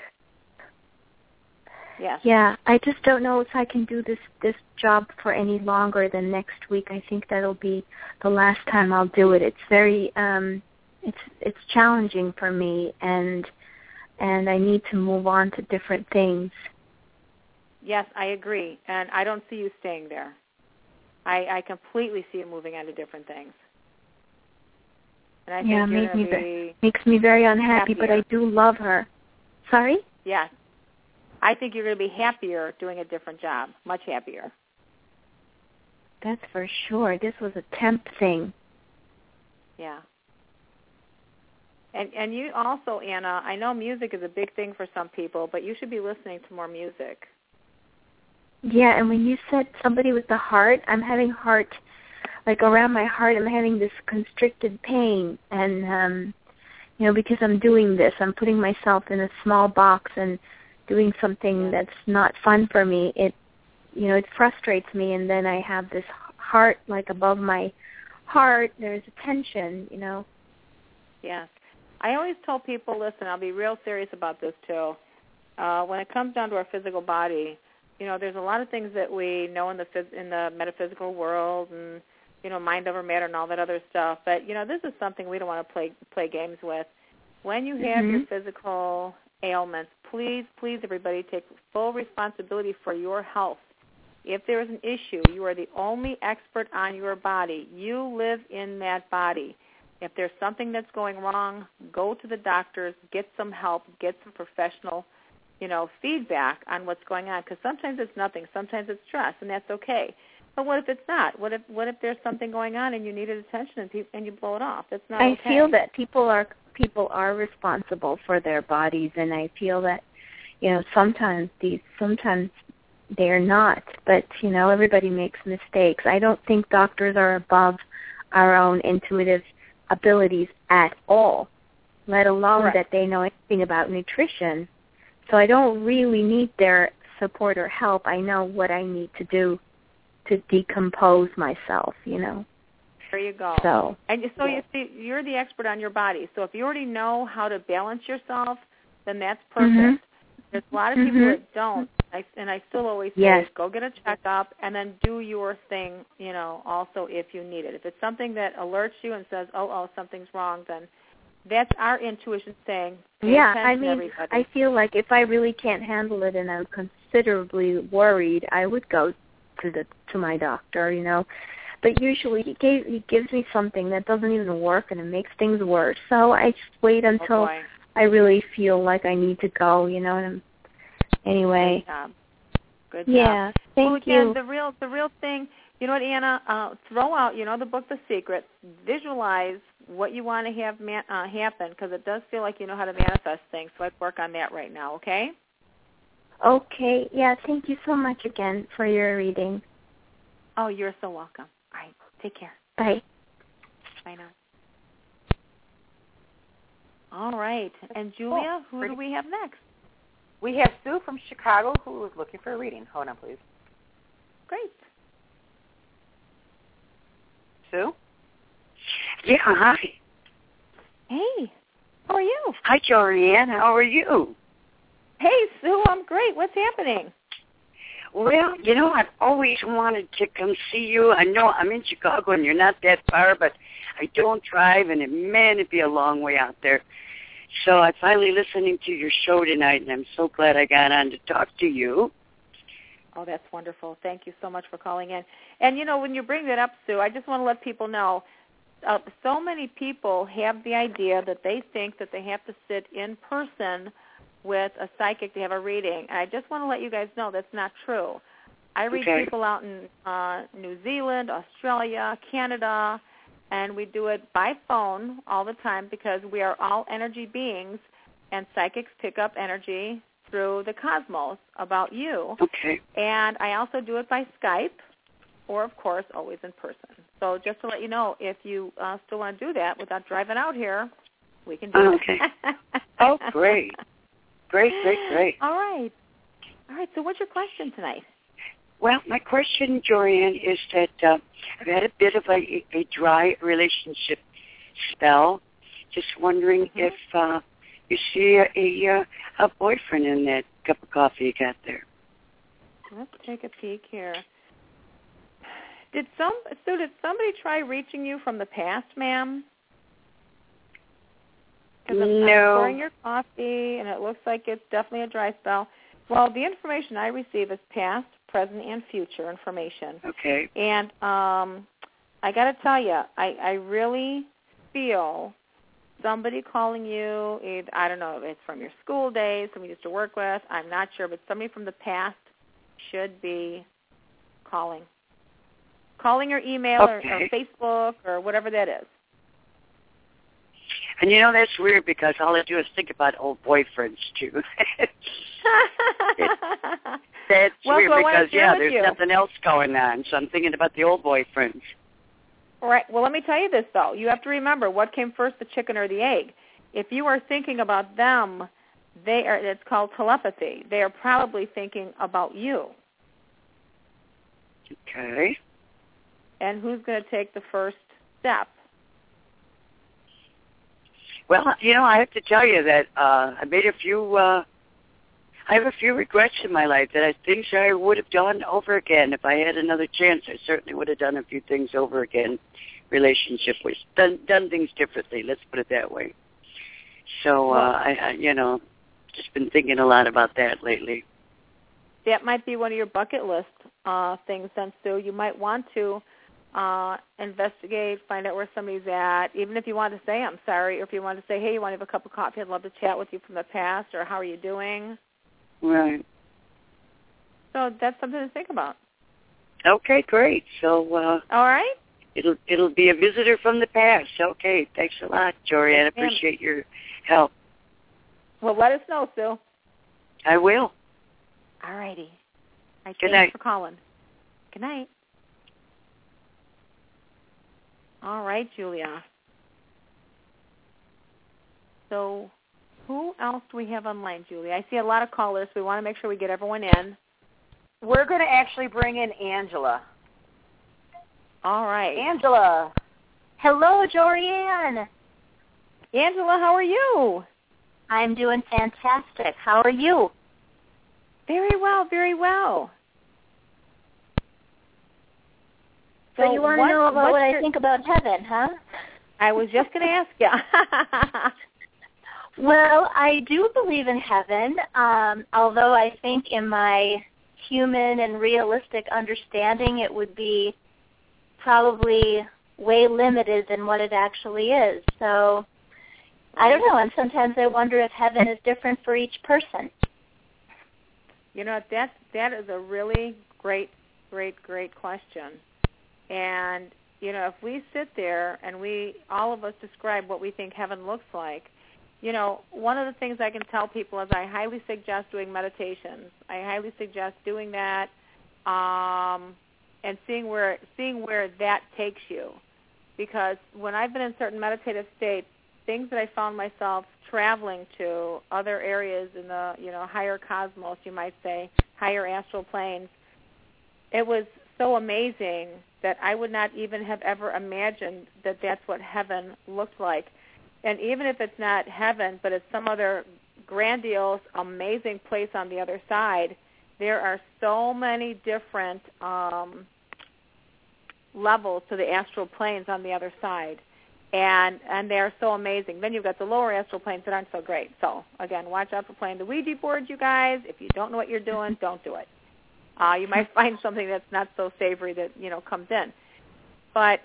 Yes. Yeah, I just don't know if I can do this, this job for any longer than next week. I think that'll be the last time I'll do it. It's very, um, it's it's challenging for me, and and I need to move on to different things. Yes, I agree, and I don't see you staying there. I, I completely see you moving on to different things. And I think yeah, you're make me, makes me very unhappy, happier. But I do love her. Sorry? Yes. I think you're going to be happier doing a different job, much happier. That's for sure. This was a temp thing. Yeah. And and you also, Anna, I know music is a big thing for some people, but you should be listening to more music. Yeah, and when you said somebody with the heart, I'm having heart like around my heart, I'm having this constricted pain, and um, you know, because I'm doing this, I'm putting myself in a small box and doing something that's not fun for me. It, you know, it frustrates me, and then I have this heart, like above my heart, there's a tension, you know. Yes. I always tell people, listen, I'll be real serious about this too. Uh, when it comes down to our physical body, you know, there's a lot of things that we know in the phys- in the metaphysical world, and you know, mind over matter and all that other stuff. But you know, this is something we don't want to play play games with. When you have mm-hmm. your physical ailments, please, please, everybody, take full responsibility for your health. If there is an issue, you are the only expert on your body. You live in that body. If there's something that's going wrong, go to the doctors, get some help, get some professional, you know, feedback on what's going on. Because sometimes it's nothing, sometimes it's stress, and that's okay. But what if it's not? What if what if there's something going on and you needed attention and pe- and you blow it off? That's not I okay. I feel that people are people are responsible for their bodies, and I feel that, you know, sometimes these sometimes they're not. But you know, everybody makes mistakes. I don't think doctors are above our own intuitive abilities at all, let alone right. that they know anything about nutrition. So I don't really need their support or help. I know what I need to do to decompose myself, you know. There you go. So, and so yeah. you see, you're the expert on your body. So if you already know how to balance yourself, then that's perfect. Mm-hmm. There's a lot of people mm-hmm. that don't, I, and I still always say, yes. go get a checkup and then do your thing, you know, also if you need it. If it's something that alerts you and says, oh, oh, something's wrong, then that's our intuition saying, yeah, I mean, everybody. I feel like if I really can't handle it and I'm considerably worried, I would go to the to my doctor, you know. But usually he, gave, he gives me something that doesn't even work, and it makes things worse. So I just wait until... Oh, I really feel like I need to go, you know. And anyway, good job. Good job. Yeah, thank well, again, you. The real, the real thing, you know what, Anna? Uh, throw out, you know, the book, The Secret. Visualize what you want to have man- uh, happen, because it does feel like you know how to manifest things. So let's work on that right now, okay? Okay. Yeah. Thank you so much again for your reading. Oh, you're so welcome. All right. Take care. Bye. Bye now. All right. And, Julia, who do we have next? We have Sue from Chicago, who is looking for a reading. Hold on, please. Great. Sue? Yeah, hi. Hey. How are you? Hi, Jorianne. How are you? Hey, Sue. I'm great. What's happening? Well, you know, I've always wanted to come see you. I know I'm in Chicago, and you're not that far, but I don't drive, and it, man, it'd be a long way out there. So I'm finally listening to your show tonight, and I'm so glad I got on to talk to you. Oh, that's wonderful. Thank you so much for calling in. And, you know, when you bring that up, Sue, I just want to let people know, uh, so many people have the idea that they think that they have to sit in person with a psychic to have a reading. And I just want to let you guys know that's not true. I read okay. people out in uh, New Zealand, Australia, Canada, and we do it by phone all the time because we are all energy beings, and psychics pick up energy through the cosmos about you. Okay. And I also do it by Skype or, of course, always in person. So just to let you know, if you uh, still want to do that without driving out here, we can do oh, okay. it. Oh, great. Great, great, great. All right. All right, so what's your question tonight? Well, my question, Jorianne, is that uh, I've had a bit of a, a dry relationship spell. Just wondering mm-hmm. if uh, you see a, a, a boyfriend in that cup of coffee you got there. Let's take a peek here. Did some so did somebody try reaching you from the past, ma'am? Because I'm, no. I'm pouring your coffee, and it looks like it's definitely a dry spell. Well, the information I receive is past, present, and future information. Okay. And um, I got to tell you, I, I really feel somebody calling you, either, I don't know if it's from your school days, somebody you used to work with, I'm not sure, but somebody from the past should be calling. Calling your email okay. or, or Facebook or whatever that is. And, you know, that's weird because all I do is think about old boyfriends, too. That's well, weird so because, yeah, there's you. nothing else going on. So I'm thinking about the old boyfriends. All right. Well, let me tell you this, though. You have to remember what came first, the chicken or the egg. If you are thinking about them, they are. It's called telepathy. They are probably thinking about you. Okay. And who's going to take the first step? Well, you know, I have to tell you that uh, I made a few. Uh, I have a few regrets in my life that I think I would have done over again if I had another chance. I certainly would have done a few things over again, relationship wise, done done things differently. Let's put it that way. So uh, I, I, you know, just been thinking a lot about that lately. That might be one of your bucket list uh, things, then, Sue. You might want to uh, investigate, find out where somebody's at, even if you want to say, I'm sorry, or if you want to say, hey, you want to have a cup of coffee? I'd love to chat with you from the past, or how are you doing? Right. So that's something to think about. Okay, great. So. Uh, All right. It'll it'll be a visitor from the past. Okay, thanks a lot, Jorianne. I appreciate your help. Well, let us know, Sue. I will. All righty. Right, Good night. Thanks for calling. Good night. All right, Julia. So who else do we have online, Julia? I see a lot of callers. So we want to make sure we get everyone in. We're going to actually bring in Angela. All right. Angela. Hello, Jorianne. Angela, how are you? I'm doing fantastic. How are you? Very well, very well. So, so you want to know about what your... I think about heaven, huh? I was just going to ask you. Well, I do believe in heaven, um, although I think in my human and realistic understanding it would be probably way limited than what it actually is. So I don't know, and sometimes I wonder if heaven is different for each person. You know, that that is a really great, great, great question. And, you know, if we sit there and we, all of us describe what we think heaven looks like, you know, one of the things I can tell people is I highly suggest doing meditations. I highly suggest doing that. Um and seeing where seeing where that takes you. Because when I've been in certain meditative states, things that I found myself traveling to, other areas in the, you know, higher cosmos, you might say, higher astral planes, it was so amazing that I would not even have ever imagined that that's what heaven looked like. And even if it's not heaven, but it's some other grandiose, amazing place on the other side, there are so many different um, levels to the astral planes on the other side, and and they are so amazing. Then you've got the lower astral planes that aren't so great. So, again, watch out for playing the Ouija board, you guys. If you don't know what you're doing, don't do it. Uh, you might find something that's not so savory that, you know, comes in. But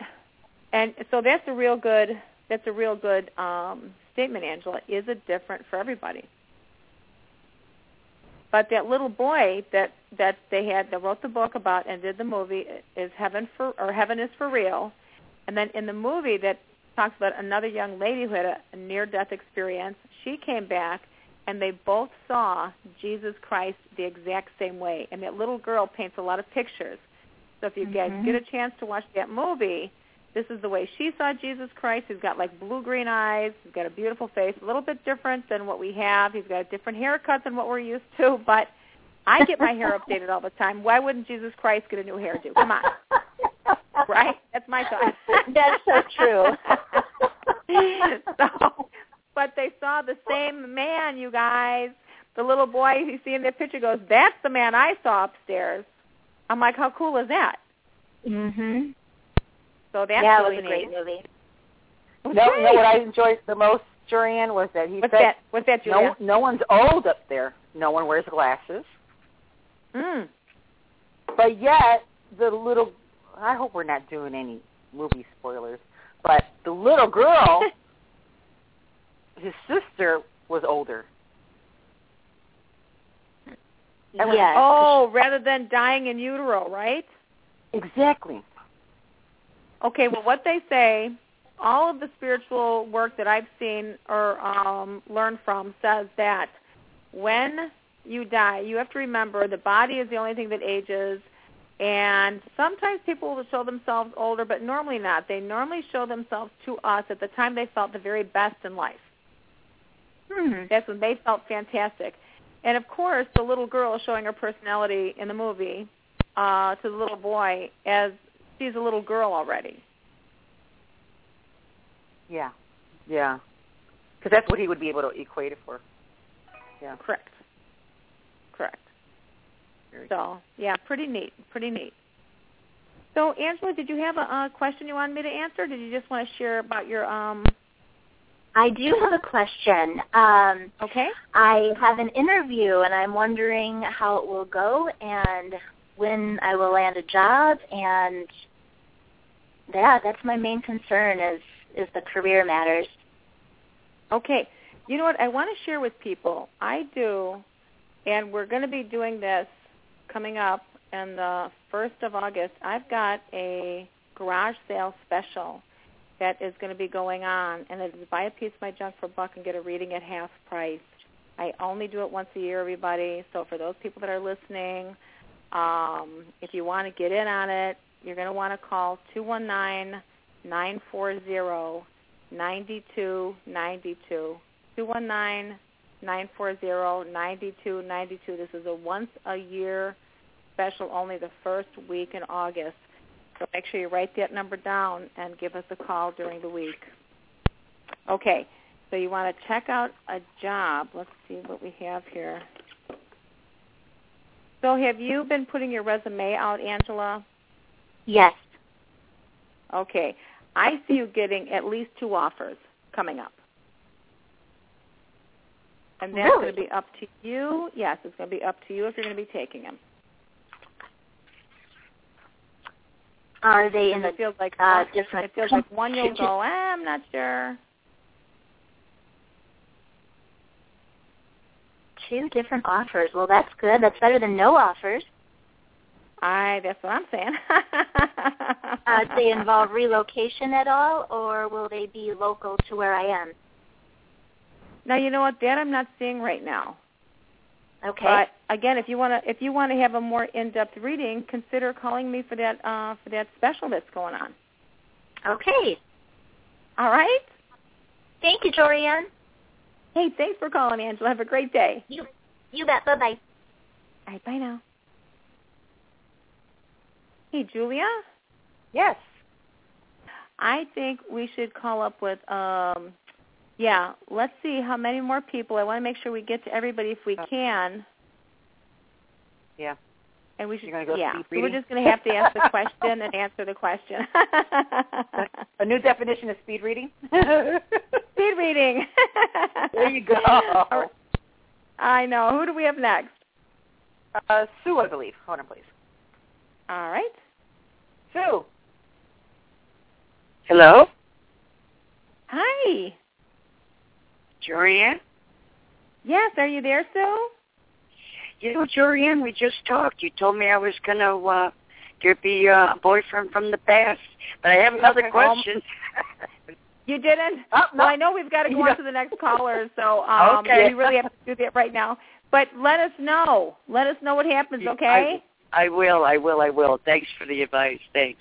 and so that's a real good that's a real good um, statement, Angela. Is it different for everybody? But that little boy that, that they had that wrote the book about and did the movie is Heaven for or Heaven is for Real. And then in the movie that talks about another young lady who had a, a near-death experience, she came back and they both saw Jesus Christ the exact same way. And that little girl paints a lot of pictures. So if you guys mm-hmm. get a chance to watch that movie, this is the way she saw Jesus Christ. He's got, like, blue-green eyes. He's got a beautiful face, a little bit different than what we have. He's got a different haircut than what we're used to. But I get my hair updated all the time. Why wouldn't Jesus Christ get a new hairdo? Come on. Right? That's my thought. That's so true. So, but they saw the same man, you guys. The little boy you see in that picture goes, that's the man I saw upstairs. I'm like, how cool is that? Mm-hmm. So that's yeah, really it was a great neat. movie. No, great. no, what I enjoyed the most, Jorianne, was that he What's said, that? What's that, Julia? No, no one's old up there. No one wears glasses. Mm. But yet, the little, I hope we're not doing any movie spoilers, but the little girl, his sister, was older. Yes. Was, oh, rather than dying in utero, right? Exactly. Okay, well, what they say, all of the spiritual work that I've seen or um, learned from says that when you die, you have to remember the body is the only thing that ages. And sometimes people will show themselves older, but normally not. They normally show themselves to us at the time they felt the very best in life. Mm-hmm. That's when they felt fantastic. And, of course, the little girl is showing her personality in the movie uh, to the little boy as she's a little girl already. Yeah, yeah. Because that's what he would be able to equate it for. Yeah. Correct. Correct. Very so, good. yeah, pretty neat, pretty neat. So, Angela, did you have a, a question you wanted me to answer, or did you just want to share about your... um? I do have a question. Um, okay. I have an interview, and I'm wondering how it will go and when I will land a job. And, yeah, that's my main concern is, is the career matters. Okay. You know what? I want to share with people. I do, and we're going to be doing this coming up on the first of August. I've got a garage sale special that is going to be going on, and it is buy a piece of my junk for a buck and get a reading at half price. I only do it once a year, everybody. So for those people that are listening, um, if you want to get in on it, you're going to want to call two one nine, nine four zero, nine two nine two, two one nine, nine four zero, nine two nine two. This is a once-a-year special, only the first week in August. So make sure you write that number down and give us a call during the week. Okay, so you want to check out a job. Let's see what we have here. So have you been putting your resume out, Angela? Yes. Okay. I see you getting at least two offers coming up. And that's really? going to be up to you. Yes, it's going to be up to you if you're going to be taking them. Are they in a the, like, uh, different? It feels like one you'll go, ah, I'm not sure. Two different offers. Well, that's good. That's better than no offers. I. That's what I'm saying. uh, do they involve relocation at all, or will they be local to where I am? Now, you know what, that I'm not seeing right now. Okay. But again, if you want to, if you want to have a more in-depth reading, consider calling me for that uh, for that special that's going on. Okay. All right. Thank you, Jorianne. Hey, thanks for calling, Angela. Have a great day. You, you bet. Bye bye. All right. Bye now. Hey, Julia. Yes. I think we should call up with. Um, Yeah, let's see how many more people. I want to make sure we get to everybody if we can. Yeah. And we should, You're gonna go yeah. Speed reading? So we're just going to have to ask the question and answer the question. A new definition of speed reading? Speed reading. There you go. Right. I know. Who do we have next? Uh, Sue, I believe. Hold on, please. All right. Sue. Hello? Hi. Jorianne? Yes, are you there, Sue? You know, Jorianne, we just talked. You told me I was going to uh, be a boyfriend from the past, but I have another question. You didn't? Oh, no. Well, I know we've got to go on to the next caller, so um, okay. We really have to do that right now. But let us know. Let us know what happens, okay? I, I will, I will, I will. Thanks for the advice. Thanks.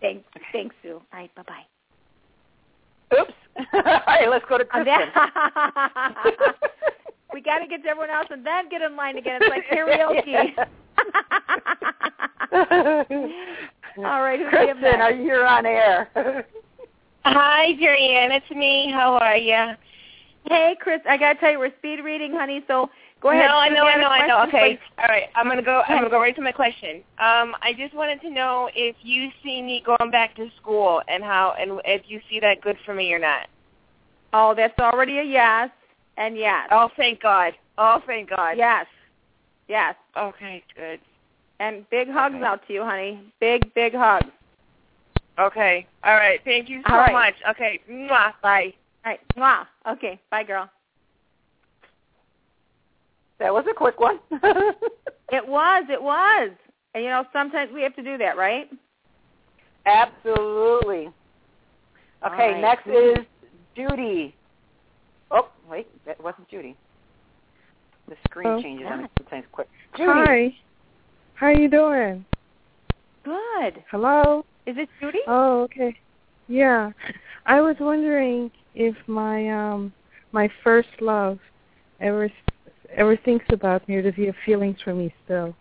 Thanks, thanks, Sue. All right, bye-bye. Oops. All right, let's go to Kristen. We got to get to everyone else and then get in line again. It's like karaoke. All right, who Kristen, do you are you here on air? Hi, Jorianne. It's me. How are you? Hey, Chris. I got to tell you, we're speed reading, honey, so go ahead. No, I know, I know, I know. Okay. All right, I'm going to go I'm going to go right to my question. Um, I just wanted to know if you see me going back to school and how and if you see that good for me or not. Oh, that's already a yes and yes. Oh, thank God. Oh, thank God. Yes. Yes. Okay, good. And big hugs okay. out to you, honey. Big, big hugs. Okay. All right. Thank you so right. much. Okay. Mwah. Bye. All right. Mwah. Okay. Bye, girl. That was a quick one. It was. It was. And, you know, sometimes we have to do that, right? Absolutely. Okay, right. Next is Judy. Oh, wait. That wasn't Judy. The screen oh. changes on it sometimes quick. Judy. Hi. How are you doing? Good. Hello? Is it Judy? Oh, okay. Yeah. I was wondering if my um, my first love ever ever thinks about me, or does he have feelings for me still?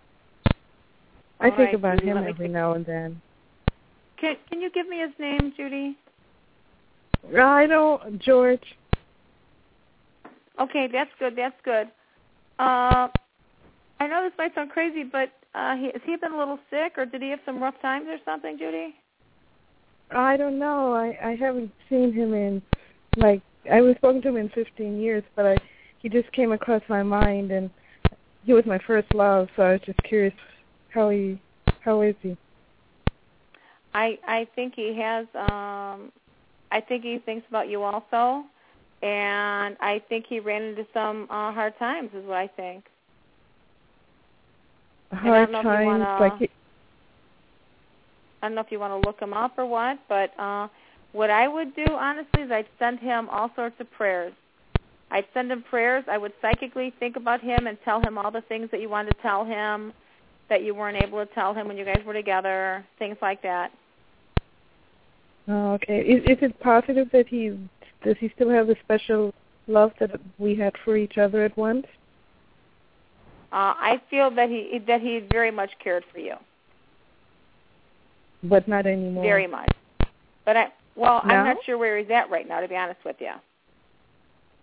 I All think right, about Judy, him every now and then. Can Can you give me his name, Judy? I don't, George. Okay, that's good, that's good. Uh, I know this might sound crazy, but uh, he, has he been a little sick, or did he have some rough times or something, Judy? I don't know. I, I haven't seen him in, like, I haven't spoken to him in fifteen years, but I, he just came across my mind, and he was my first love, so I was just curious how he, how is he? I I think he has, um, I think he thinks about you also. And I think he ran into some uh, hard times, is what I think. Hard times, wanna, like it... I don't know if you want to look him up or what, but uh, what I would do, honestly, is I'd send him all sorts of prayers. I'd send him prayers. I would psychically think about him and tell him all the things that you wanted to tell him, that you weren't able to tell him when you guys were together, things like that. Oh, okay. Is, is it positive that he... Does he still have the special love that we had for each other at once? Uh, I feel that he that he very much cared for you, but not anymore. Very much, but I well, now? I'm not sure where he's at right now, to be honest with you.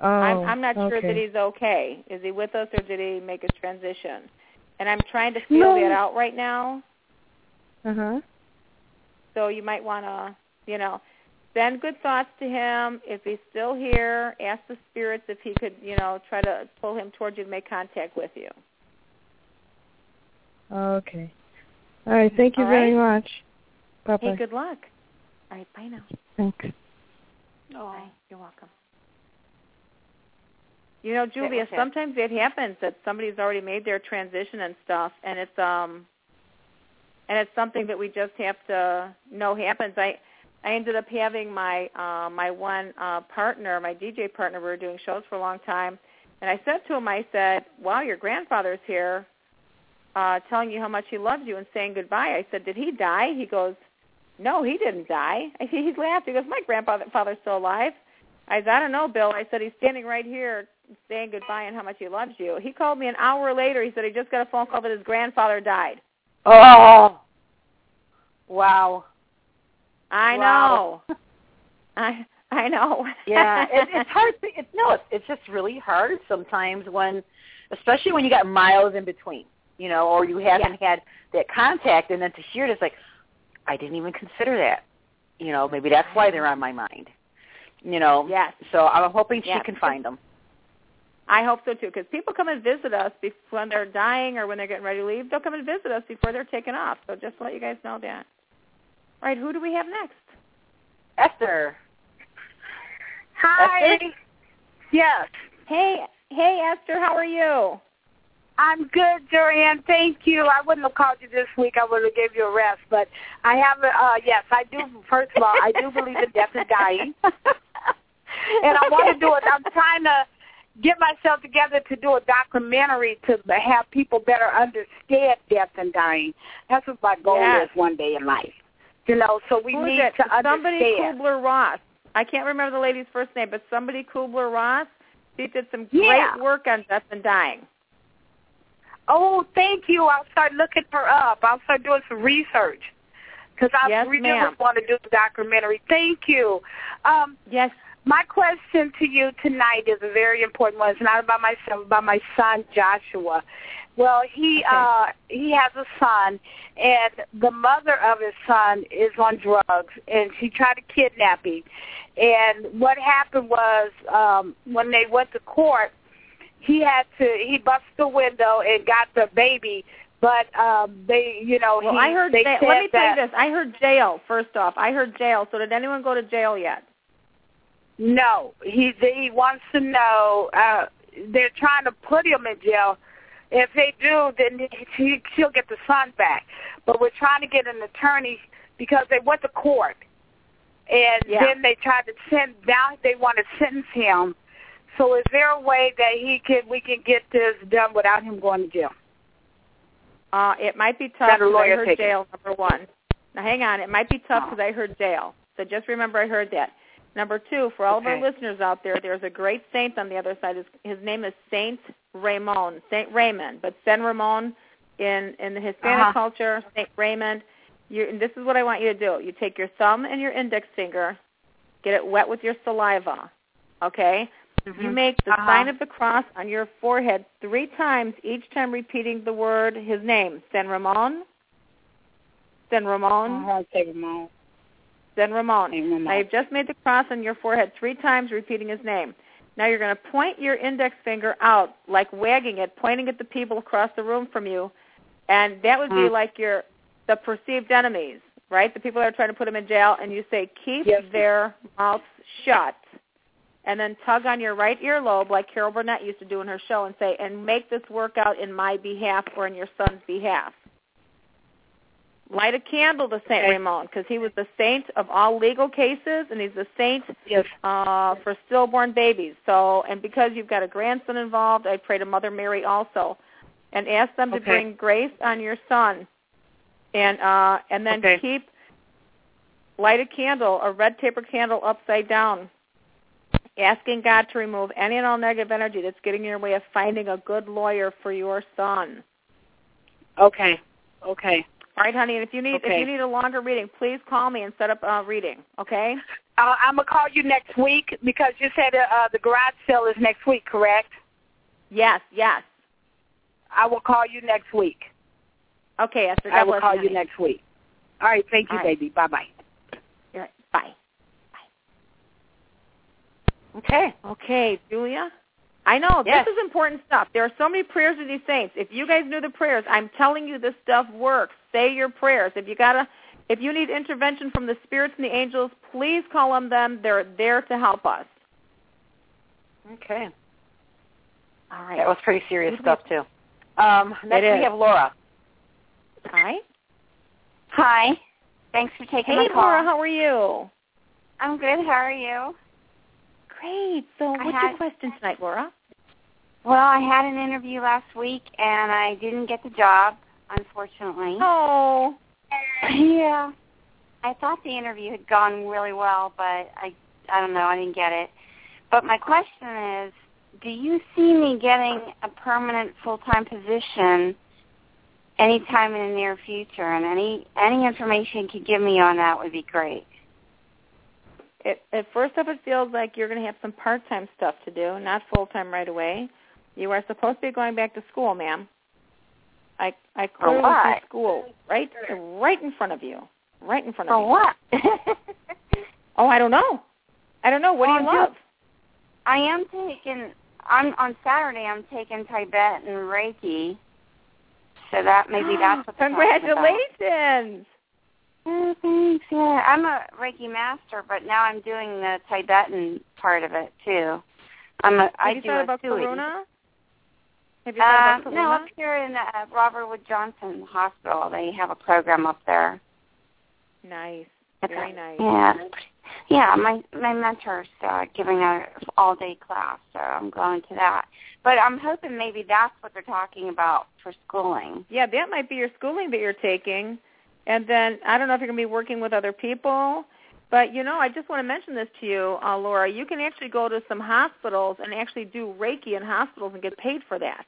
Oh, I'm, I'm not okay. sure that he's okay. Is he with us, or did he make a transition? And I'm trying to feel no. that out right now. Uh huh. So you might want to, you know. Send good thoughts to him. If he's still here, ask the spirits if he could, you know, try to pull him towards you to make contact with you. Okay. All right. Thank you All very right. much. Bye-bye. Hey, good luck. All right. Bye now. Thanks. Oh, bye. You're welcome. You know, Julia, sometimes it happens that somebody's already made their transition and stuff, and it's um, and it's something that we just have to know happens. I. I ended up having my uh, my one uh, partner, my D J partner. We were doing shows for a long time, and I said to him, I said, "Wow, your grandfather's here, uh, telling you how much he loved you and saying goodbye." I said, "Did he die?" He goes, "No, he didn't die." I, he laughed. He goes, "My grandfather's still alive." I said, "I don't know, Bill." I said, "He's standing right here, saying goodbye and how much he loves you." He called me an hour later. He said he just got a phone call that his grandfather died. Oh, wow. I wow. know. I I know. Yeah, it, it's hard. To, it, no, it's, it's just really hard sometimes when, especially when you got miles in between, you know, or you haven't yeah. had that contact, and then to hear it, it's like, I didn't even consider that. You know, maybe that's why they're on my mind. You know. Yes. So I'm hoping she yes. can find them. I hope so too, because people come and visit us before, when they're dying or when they're getting ready to leave. They'll come and visit us before they're taken off. So just to let you guys know that. All right, who do we have next? Esther. Hi. Esther? Yes. Hey, hey, Esther, how are you? I'm good, Jorianne. Thank you. I wouldn't have called you this week. I would have gave you a rest, but I have. Uh, yes, I do. First of all, I do believe in death and dying, and I want to do it. I'm trying to get myself together to do a documentary to have people better understand death and dying. That's what my goal yes. is one day in life. You know, so we Who need is it? to somebody understand. Somebody Kubler-Ross. I can't remember the lady's first name, but somebody Kubler-Ross. She did some yeah. great work on death and dying. Oh, thank you. I'll start looking her up. I'll start doing some research because I yes, really ma'am. want to do the documentary. Thank you. Um, yes. My question to you tonight is a very important one. It's not about myself, about my son, Joshua. Well, he okay. uh, he has a son, and the mother of his son is on drugs, and she tried to kidnap him. And what happened was um, when they went to court, he had to he busted the window and got the baby. But um, they, you know, well, he, I heard. They, they, let me tell you this: I heard jail. First off, I heard jail. So did anyone go to jail yet? No. He he wants to know. Uh, they're trying to put him in jail. If they do, then he, she'll get the son back. But we're trying to get an attorney because they went to court, and yeah. then they tried to send. Now they want to sentence him. So is there a way that he can we can get this done without him going to jail? Uh, it might be tough because I heard jail, number one. Now, hang on. It might be tough because I heard jail. So just remember I heard that. Number two, for all okay. of our listeners out there, there's a great saint on the other side. His, his name is Saint Ramon, Saint Raymond. But Saint Ramon in, in the Hispanic uh-huh. culture, Saint Raymond, you, and this is what I want you to do. You take your thumb and your index finger, get it wet with your saliva, okay? Mm-hmm. You make the uh-huh. sign of the cross on your forehead three times, each time repeating the word, his name, Saint Ramon, Saint Ramon, uh-huh. Saint Ramon. Saint Ramon. Now, you've just made the cross on your forehead three times, repeating his name. Now, you're going to point your index finger out, like wagging it, pointing at the people across the room from you, and that would be like your the perceived enemies, right? The people that are trying to put them in jail, and you say, keep yes. their mouths shut, and then tug on your right earlobe like Carol Burnett used to do in her show and say, and make this work out in my behalf or in your son's behalf. Light a candle to Saint Okay. Ramon because he was the saint of all legal cases, and he's the saint yes. uh, for stillborn babies. So, and because you've got a grandson involved, I pray to Mother Mary also, and ask them okay. to bring grace on your son, and uh, and then okay. keep light a candle, a red taper candle upside down, asking God to remove any and all negative energy that's getting in your way of finding a good lawyer for your son. Okay. Okay. All right, honey, and if you need okay. if you need a longer reading, please call me and set up a reading, okay? Uh, I'm going to call you next week because you said uh, the garage sale is next week, correct? Yes, yes. I will call you next week. Okay, Esther. I will call you next week. All right, thank you, baby. Bye-bye. All right, bye. Bye. Okay. Okay, Julia. I know. Yes. This is important stuff. There are so many prayers of these saints. If you guys knew the prayers, I'm telling you this stuff works. Say your prayers. If you gotta, if you need intervention from the spirits and the angels, please call on them. They're there to help us. Okay. All right. That was pretty serious stuff, too. Um, next we have Laura. Hi. Hi. Thanks for taking hey, the call. Hey, Laura, how are you? I'm good. How are you? Great. So what's had, your question tonight, Laura? Well, I had an interview last week, and I didn't get the job, unfortunately. Oh. Yeah. I thought the interview had gone really well, but I, I don't know. I didn't get it. But my question is, do you see me getting a permanent full-time position anytime in the near future? And any, any information you could give me on that would be great. It, at first off, it feels like you're going to have some part-time stuff to do, not full-time right away. You are supposed to be going back to school, ma'am. I I clearly see school right right in front of you, right in front of you. For what? Oh, I don't know. I don't know. What well, do you I'm love? Just, I am taking, I'm, on Saturday I'm taking Tibetan Reiki, so that maybe that's what the congratulations. Yeah, thanks. Yeah, I'm a Reiki master, but now I'm doing the Tibetan part of it too. I'm a. Have I you do thought about Karuna? Have you thought uh, about Karuna? No, up here in uh, Robert Wood Johnson Hospital, they have a program up there. Nice, very nice. Yeah, yeah. My my mentor's uh, giving an all day class, so I'm going to that. But I'm hoping maybe that's what they're talking about for schooling. Yeah, that might be your schooling that you're taking. And then I don't know if you're going to be working with other people, but, you know, I just want to mention this to you, uh, Laura. You can actually go to some hospitals and actually do Reiki in hospitals and get paid for that.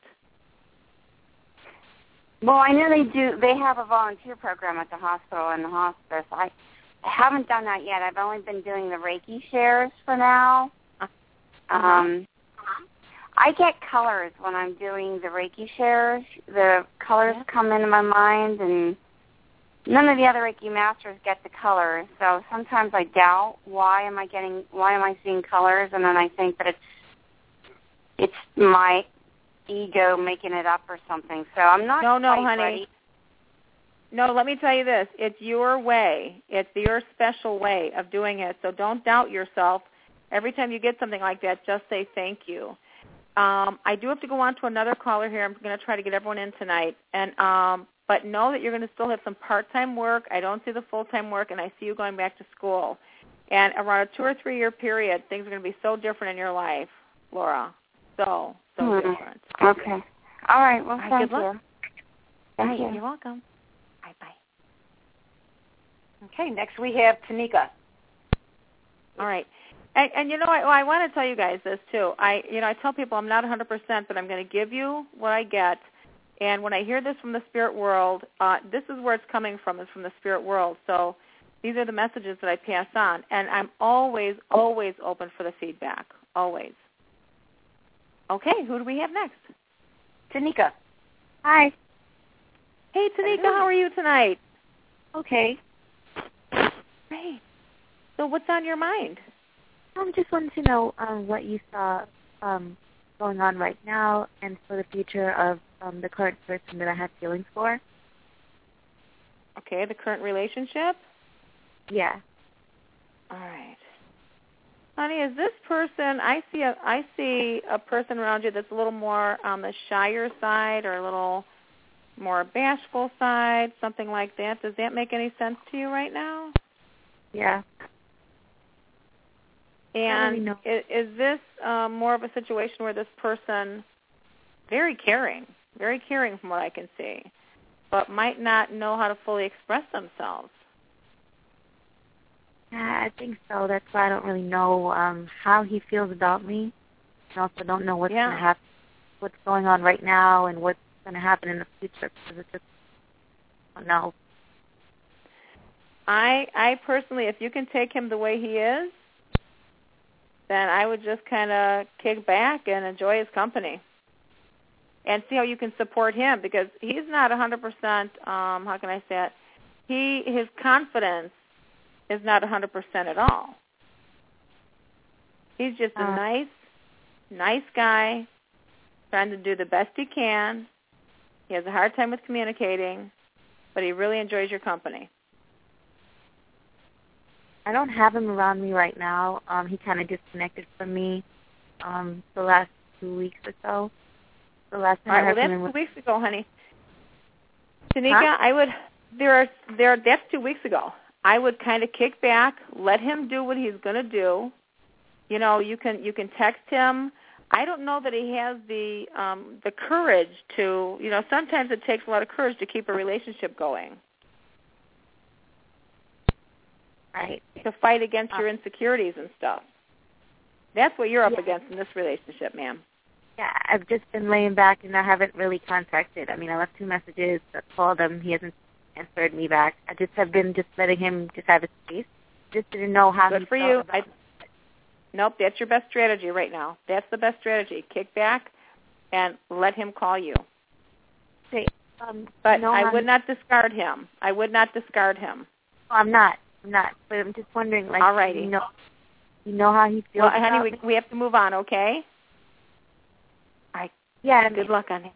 Well, I know they do. They have a volunteer program at the hospital and the hospice. I haven't done that yet. I've only been doing the Reiki shares for now. Uh-huh. Um, I get colors when I'm doing the Reiki shares. The colors come into my mind, and none of the other Reiki masters get the colors, so sometimes I doubt why am I getting, why am I seeing colors, and then I think that it's it's my ego making it up or something. So I'm not. No, no, honey. Ready. No, let me tell you this: it's your way, it's your special way of doing it. So don't doubt yourself. Every time you get something like that, just say thank you. Um, I do have to go on to another caller here. I'm going to try to get everyone in tonight, and. Um, But know that you're going to still have some part-time work. I don't see the full-time work, and I see you going back to school. And around a two- or three-year period, things are going to be so different in your life, Laura. So, so mm-hmm. different. Okay. All right. Well, All right, thank good you. Luck. Thank you. You're welcome. Bye-bye. Okay, next we have Tanika. All right. And, and you know, I, well, I want to tell you guys this, too. I, you know, I tell people I'm not one hundred percent, but I'm going to give you what I get. And when I hear this from the spirit world, uh, this is where it's coming from, is from the spirit world. So these are the messages that I pass on. And I'm always, always open for the feedback, always. Okay, who do we have next? Tanika. Hi. Hey, Tanika, how are you tonight? Okay. Great. So what's on your mind? I just wanted to know um, what you saw um, going on right now and for the future of um, the current person that I have feelings for. Okay, the current relationship? Yeah. All right. Honey, is this person, I see a, I see a person around you that's a little more on the shyer side or a little more bashful side, something like that. Does that make any sense to you right now? Yeah. And is, is this um, more of a situation where this person, very caring, very caring from what I can see, but might not know how to fully express themselves? Yeah, I think so. That's why I don't really know um, how he feels about me. I also don't know what's yeah. going to happen, what's going on right now, and what's going to happen in the future. Because it's just, I don't know. I, I personally, if you can take him the way he is, then I would just kind of kick back and enjoy his company and see how you can support him, because he's not one hundred percent, um, how can I say it, he, his confidence is not one hundred percent at all. He's just a uh, nice, nice guy trying to do the best he can. He has a hard time with communicating, but he really enjoys your company. I don't have him around me right now. Um, he kind of disconnected from me um, the last two weeks or so. The last time. All right, I well, that's was... two weeks ago, honey. Tanika, huh? I would. There are there. That's two weeks ago. I would kind of kick back, let him do what he's going to do. You know, you can you can text him. I don't know that he has the um, the courage to. You know, sometimes it takes a lot of courage to keep a relationship going. Right. To fight against your insecurities and stuff. That's what you're up yeah. against in this relationship, ma'am. Yeah, I've just been laying back and I haven't really contacted. I mean, I left two messages, I called him, he hasn't answered me back. I just have been just letting him just have his space. Just didn't know how Good he for you. I, nope, that's your best strategy right now. That's the best strategy. Kick back and let him call you. Okay. Um, but no, I would not discard him. I would not discard him. I'm not. I'm not, but I'm just wondering, like, Alrighty. you know, you know how he feels. Well, honey, we, we have to move on, okay? All right. Yeah. Good I mean, luck on him.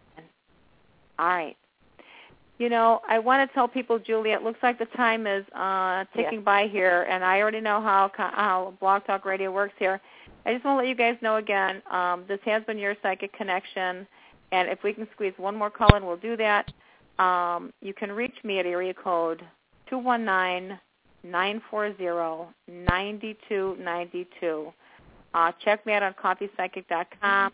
All right. You know, I want to tell people, Julia, it looks like the time is uh, ticking yeah. by here, and I already know how how Blog Talk Radio works here. I just want to let you guys know again, um, this has been your psychic connection, and if we can squeeze one more call in, we'll do that. Um, you can reach me at area code two one nine. nine four zero, nine two nine two. Uh, check me out on coffee psychic dot com.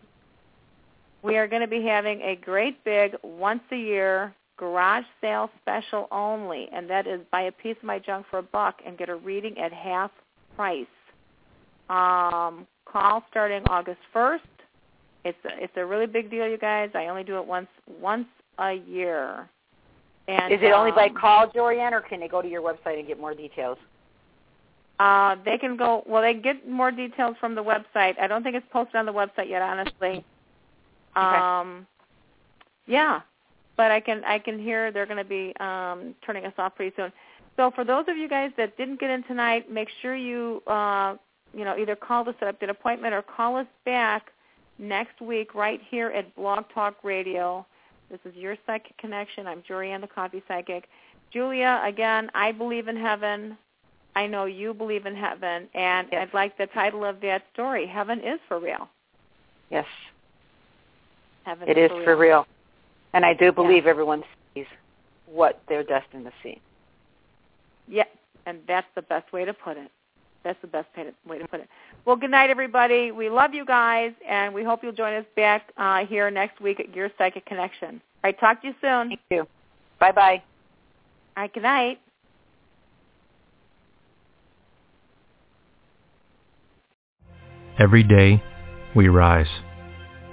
We are going to be having a great big once-a-year garage sale special only, and that is buy a piece of my junk for a buck and get a reading at half price. Um, call starting August first. It's a, it's a really big deal, you guys. I only do it once once a year. And, is it only by call, Jorianne, or can they go to your website and get more details? Uh, they can go. Well, they get more details from the website. I don't think it's posted on the website yet, honestly. Okay. Um, yeah, but I can I can hear they're going to be um, turning us off pretty soon. So for those of you guys that didn't get in tonight, make sure you uh, you know either call to set up an appointment or call us back next week right here at Blog Talk Radio. This is your psychic connection. I'm Jorianne, the Coffee Psychic. Julia, again, I believe in heaven. I know you believe in heaven. And yes. I'd like the title of that story, Heaven is for Real. Yes. Heaven it is, is for, real. for real. And I do believe yes. everyone sees what they're destined to see. Yeah, and that's the best way to put it. That's the best way to put it. Well, good night, everybody. We love you guys, and we hope you'll join us back uh, here next week at Your Psychic Connection. All right, talk to you soon. Thank you. Bye-bye. All right, good night. Every day, we rise,